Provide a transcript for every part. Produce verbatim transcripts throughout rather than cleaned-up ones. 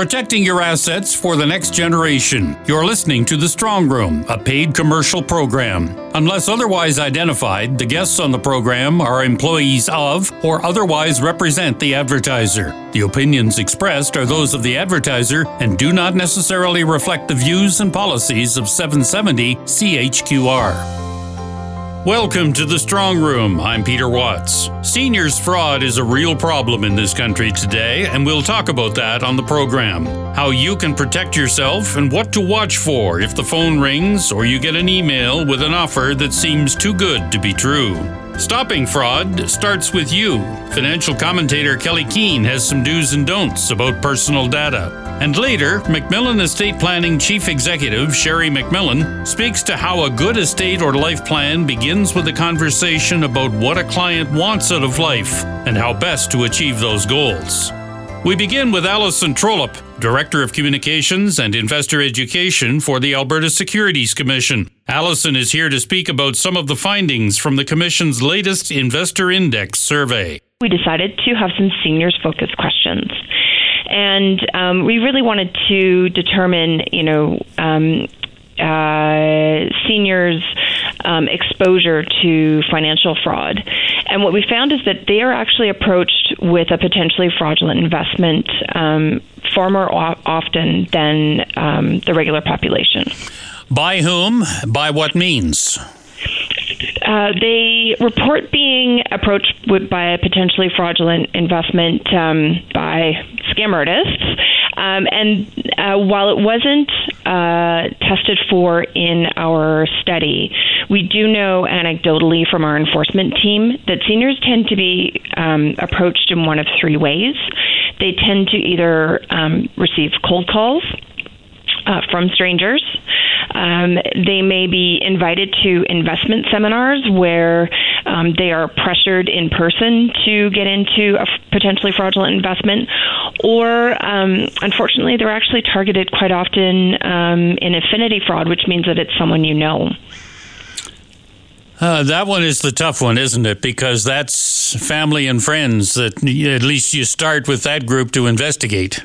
protecting your assets for the next generation. You're listening to The Strong Room, a paid commercial program. Unless otherwise identified, the guests on the program are employees of or otherwise represent the advertiser. The opinions expressed are those of the advertiser and do not necessarily reflect the views and policies of seven seventy C H Q R. Welcome to The Strong Room. I'm Peter Watts. Seniors fraud is a real problem in this country today, and we'll talk about that on the program. How you can protect yourself and what to watch for if the phone rings or you get an email with an offer that seems too good to be true. Stopping fraud starts with you. Financial commentator Kelly Keane has some do's and don'ts about personal data. And later, McMillan Estate Planning Chief Executive Sherry McMillan speaks to how a good estate or life plan begins with a conversation about what a client wants out of life and how best to achieve those goals. We begin with Allison Trollope, Director of Communications and Investor Education for the Alberta Securities Commission. Allison is here to speak about some of the findings from the Commission's latest Investor Index survey. We decided to have some seniors-focused questions. And um, we really wanted to determine, you know, um, uh, seniors' um, exposure to financial fraud. And what we found is that they are actually approached with a potentially fraudulent investment um, far more often than um, the regular population. By whom? By what means? Uh, they report being approached with, by a potentially fraudulent investment um, by scam artists, um, and uh, while it wasn't uh, tested for in our study, we do know anecdotally from our enforcement team that seniors tend to be um, approached in one of three ways. They tend to either um, receive cold calls uh, from strangers. Um, they may be invited to investment seminars where um, they are pressured in person to get into a f- potentially fraudulent investment, or um, unfortunately, they're actually targeted quite often um, in affinity fraud, which means that it's someone you know. Uh, that one is the tough one, isn't it? Because that's family and friends that at least you start with that group to investigate.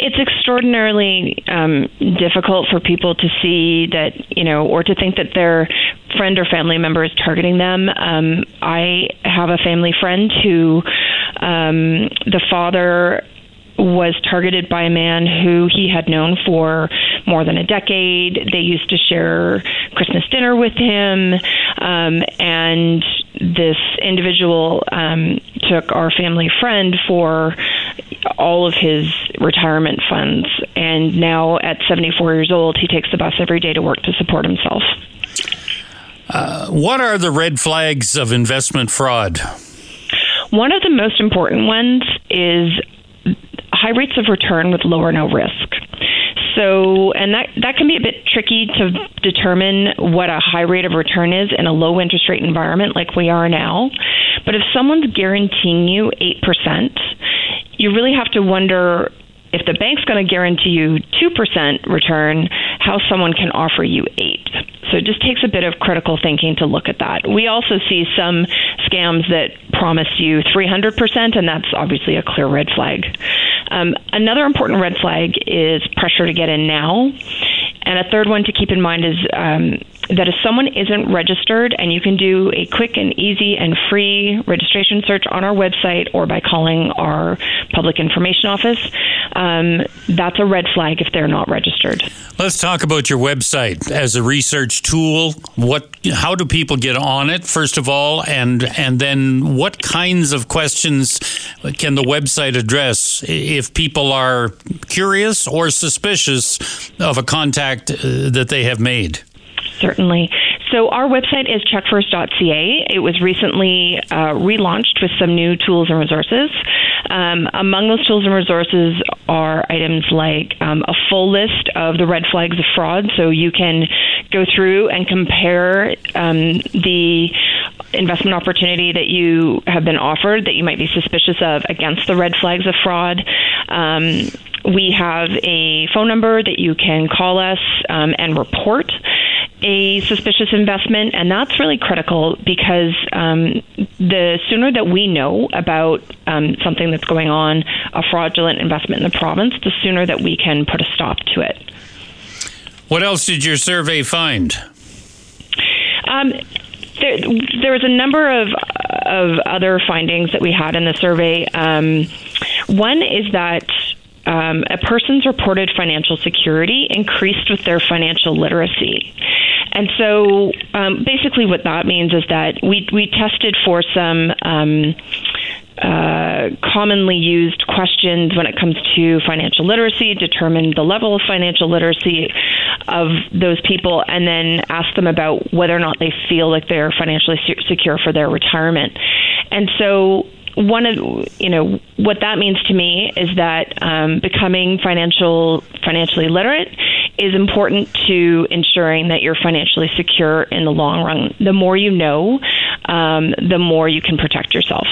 It's extraordinarily um, difficult for people to see that, you know, or to think that their friend or family member is targeting them. Um, I have a family friend who um, the father was targeted by a man who he had known for more than a decade. They used to share Christmas dinner with him, um, and this individual um, took our family friend for all of his retirement funds, and now at seventy-four years old, he takes the bus every day to work to support himself. Uh, what are the red flags of investment fraud? One of the most important ones is high rates of return with low or no risk. So, and that, that can be a bit tricky to determine what a high rate of return is in a low interest rate environment like we are now. But if someone's guaranteeing you eight percent, you really have to wonder if the bank's going to guarantee you two percent return, how someone can offer you eight. So it just takes a bit of critical thinking to look at that. We also see some scams that promise you three hundred percent, and that's obviously a clear red flag. Um, another important red flag is pressure to get in now. And a third one to keep in mind is um, that if someone isn't registered, and you can do a quick and easy and free registration search on our website or by calling our public information office, um, that's a red flag if they're not registered. Let's talk about your website as a research tool. What, how do people get on it, first of all, and and then what kinds of questions can the website address if people are curious or suspicious of a contact that they have made? Certainly. So our website is check first dot c a. It was recently uh, relaunched with some new tools and resources. Um, among those tools and resources are items like um, a full list of the red flags of fraud, so you can go through and compare um, the investment opportunity that you have been offered that you might be suspicious of against the red flags of fraud. Um, we have a phone number that you can call us um, and report. a suspicious investment, and that's really critical because um, the sooner that we know about um, something that's going on, a fraudulent investment in the province, the sooner that we can put a stop to it. What else did your survey find? Um, there, there was a number of of other findings that we had in the survey. Um, one is that Um, a person's reported financial security increased with their financial literacy. And so um, basically what that means is that we, we tested for some um, uh, commonly used questions when it comes to financial literacy, determined the level of financial literacy of those people, and then asked them about whether or not they feel like they're financially secure for their retirement. And so one of, you know, what that means to me is that um, becoming financial financially literate is important to ensuring that you're financially secure in the long run. The more you know, um, the more you can protect yourself.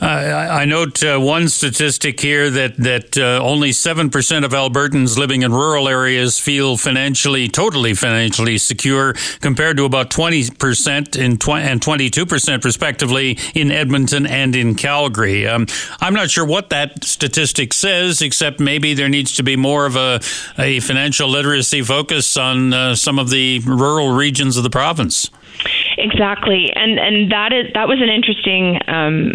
Uh, I, I note uh, one statistic here that that uh, only seven percent of Albertans living in rural areas feel financially, totally financially secure, compared to about twenty percent in tw- and twenty-two percent respectively in Edmonton and in Calgary. Um, I'm not sure what that statistic says, except maybe there needs to be more of a, a financial literacy focus on uh, some of the rural regions of the province. Exactly, and and that is that was an interesting um,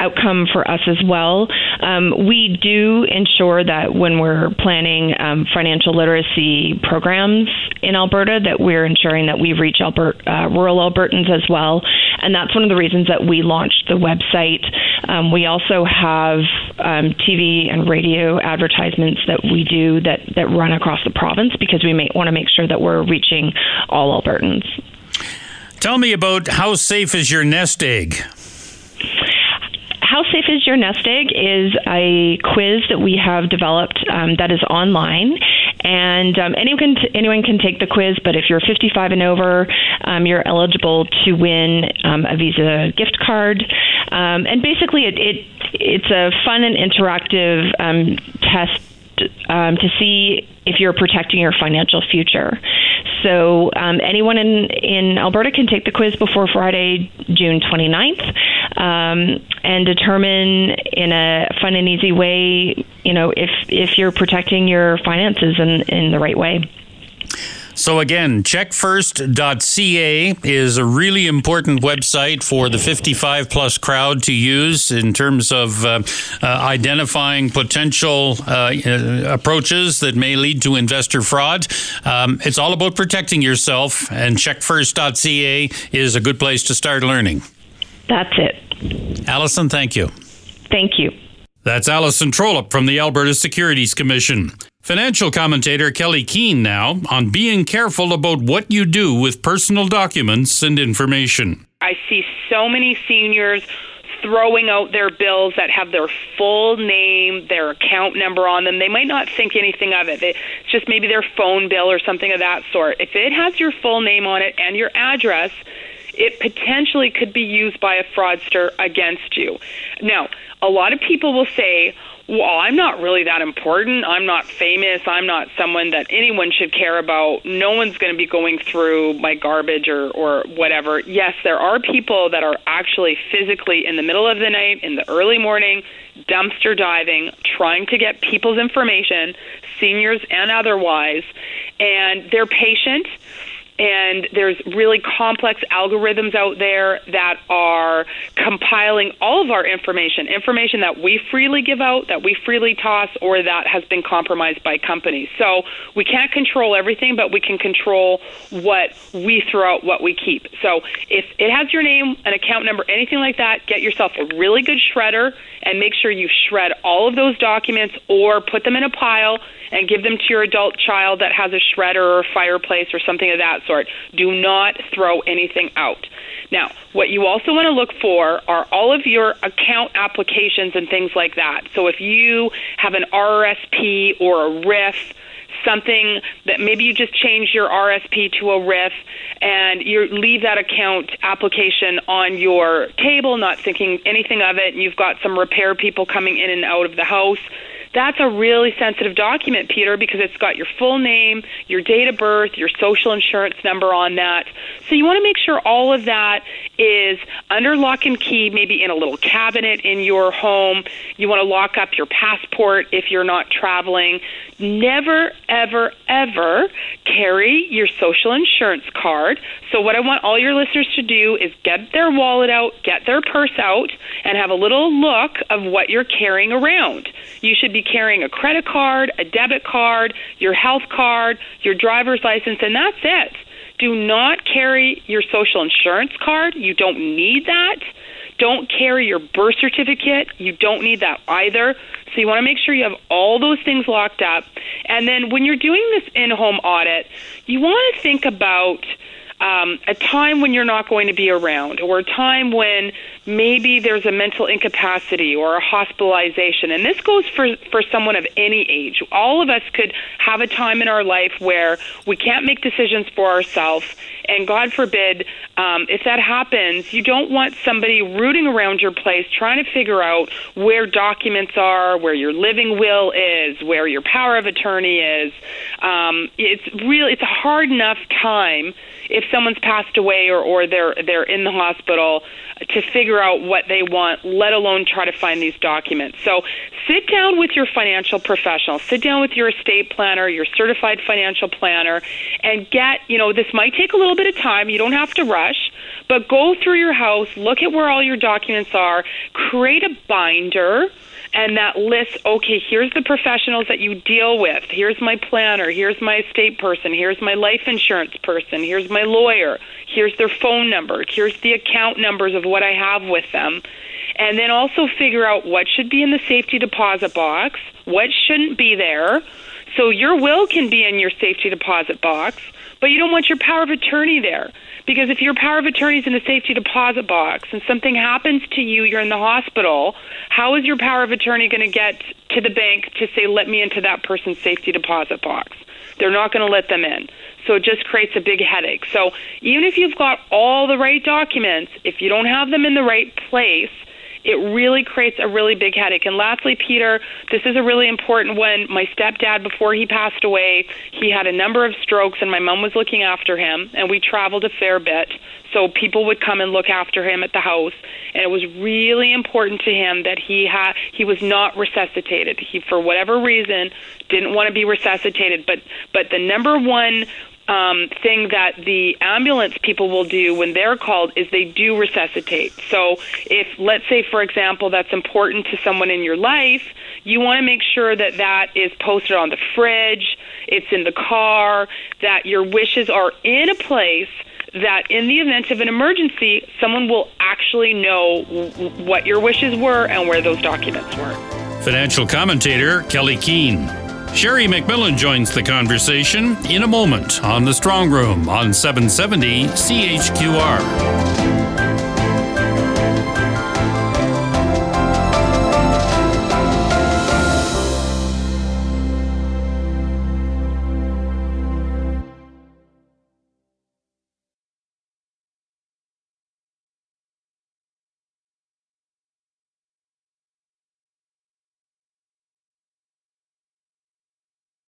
outcome for us as well. Um, we do ensure that when we're planning um, financial literacy programs in Alberta, that we're ensuring that we reach Albert, uh, rural Albertans as well, and that's one of the reasons that we launched the website. Um, we also have um, T V and radio advertisements that we do that, that run across the province because we may want to make sure that we're reaching all Albertans. Tell me about how safe is your nest egg? How safe is your nest egg is a quiz that we have developed um, that is online, and um, anyone can anyone can take the quiz. But if you're fifty-five and over, um, you're eligible to win um, a Visa gift card. Um, and basically, it, it it's a fun and interactive um, test um, to see if you're protecting your financial future. So um, anyone in, in Alberta can take the quiz before Friday, June twenty-ninth, um, and determine in a fun and easy way, you know, if, if you're protecting your finances in, in the right way. So again, check first dot c a is a really important website for the fifty-five plus crowd to use in terms of uh, uh, identifying potential uh, uh, approaches that may lead to investor fraud. Um, it's all about protecting yourself, and check first dot c a is a good place to start learning. That's it. Allison, thank you. Thank you. That's Allison Trollope from the Alberta Securities Commission. Financial commentator Kelly Keane now on being careful about what you do with personal documents and information. I see so many seniors throwing out their bills that have their full name, their account number on them. They might not think anything of it. It's just maybe their phone bill or something of that sort. If it has your full name on it and your address, it potentially could be used by a fraudster against you. Now, a lot of people will say, well, I'm not really that important. I'm not famous. I'm not someone that anyone should care about. No one's going to be going through my garbage or, or whatever. Yes, there are people that are actually physically in the middle of the night, in the early morning, dumpster diving, trying to get people's information, seniors and otherwise, and they're patient. And there's really complex algorithms out there that are compiling all of our information, information that we freely give out, that we freely toss, or that has been compromised by companies. So we can't control everything, but we can control what we throw out, what we keep. So if it has your name, an account number, anything like that, get yourself a really good shredder and make sure you shred all of those documents or put them in a pile and give them to your adult child that has a shredder or a fireplace or something of that sort. Do not throw anything out. Now, what you also want to look for are all of your account applications and things like that. So if you have an R S P or a R I F, something that maybe you just change your R S P to a R I F and you leave that account application on your table, not thinking anything of it, and you've got some repair people coming in and out of the house, That's a really sensitive document, Peter, because it's got your full name, your date of birth, your social insurance number on that. So you want to make sure all of that is under lock and key, maybe in a little cabinet in your home. You want to lock up your passport if you're not traveling. Never, ever, ever carry your social insurance card. So what I want all your listeners to do is get their wallet out, get their purse out, and have a little look of what you're carrying around. You should be carrying a credit card, a debit card, your health card, your driver's license, and that's it. Do not carry your social insurance card. You don't need that. Don't carry your birth certificate. You don't need that either. So you want to make sure you have all those things locked up. And then when you're doing this in-home audit, you want to think about Um, a time when you're not going to be around, or a time when maybe there's a mental incapacity or a hospitalization. And this goes for, for someone of any age. All of us could have a time in our life where we can't make decisions for ourselves. And God forbid, um, if that happens, you don't want somebody rooting around your place trying to figure out where documents are, where your living will is, where your power of attorney is. Um, it's real. It's a hard enough time if someone's passed away or, or they're they're in the hospital to figure out what they want, let alone try to find these documents. So sit down with your financial professional, sit down with your estate planner, your certified financial planner, and get, you know, this might take a little bit of time, you don't have to rush, but go through your house, look at where all your documents are, create a binder, and that lists, okay, here's the professionals that you deal with. Here's my planner. Here's my estate person. Here's my life insurance person. Here's my lawyer. Here's their phone number. Here's the account numbers of what I have with them. And then also figure out what should be in the safety deposit box, what shouldn't be there. So your will can be in your safety deposit box, but you don't want your power of attorney there. Because if your power of attorney is in a safety deposit box and something happens to you, you're in the hospital, how is your power of attorney going to get to the bank to say, let me into that person's safety deposit box? They're not going to let them in. So it just creates a big headache. So even if you've got all the right documents, if you don't have them in the right place, it really creates a really big headache. And lastly, Peter, this is a really important one. My stepdad, before he passed away, he had a number of strokes, and my mom was looking after him, and we traveled a fair bit. So people would come and look after him at the house, and it was really important to him that he ha- he was not resuscitated. He, for whatever reason, didn't want to be resuscitated. But, but the number one Um, thing that the ambulance people will do when they're called is they do resuscitate. So if, let's say, for example, that's important to someone in your life, you want to make sure that that is posted on the fridge, it's in the car, that your wishes are in a place that in the event of an emergency, someone will actually know w- what your wishes were and where those documents were. Financial commentator Kelly Keane. Sherry McMillan joins the conversation in a moment on The Strong Room on seven seventy C H Q R.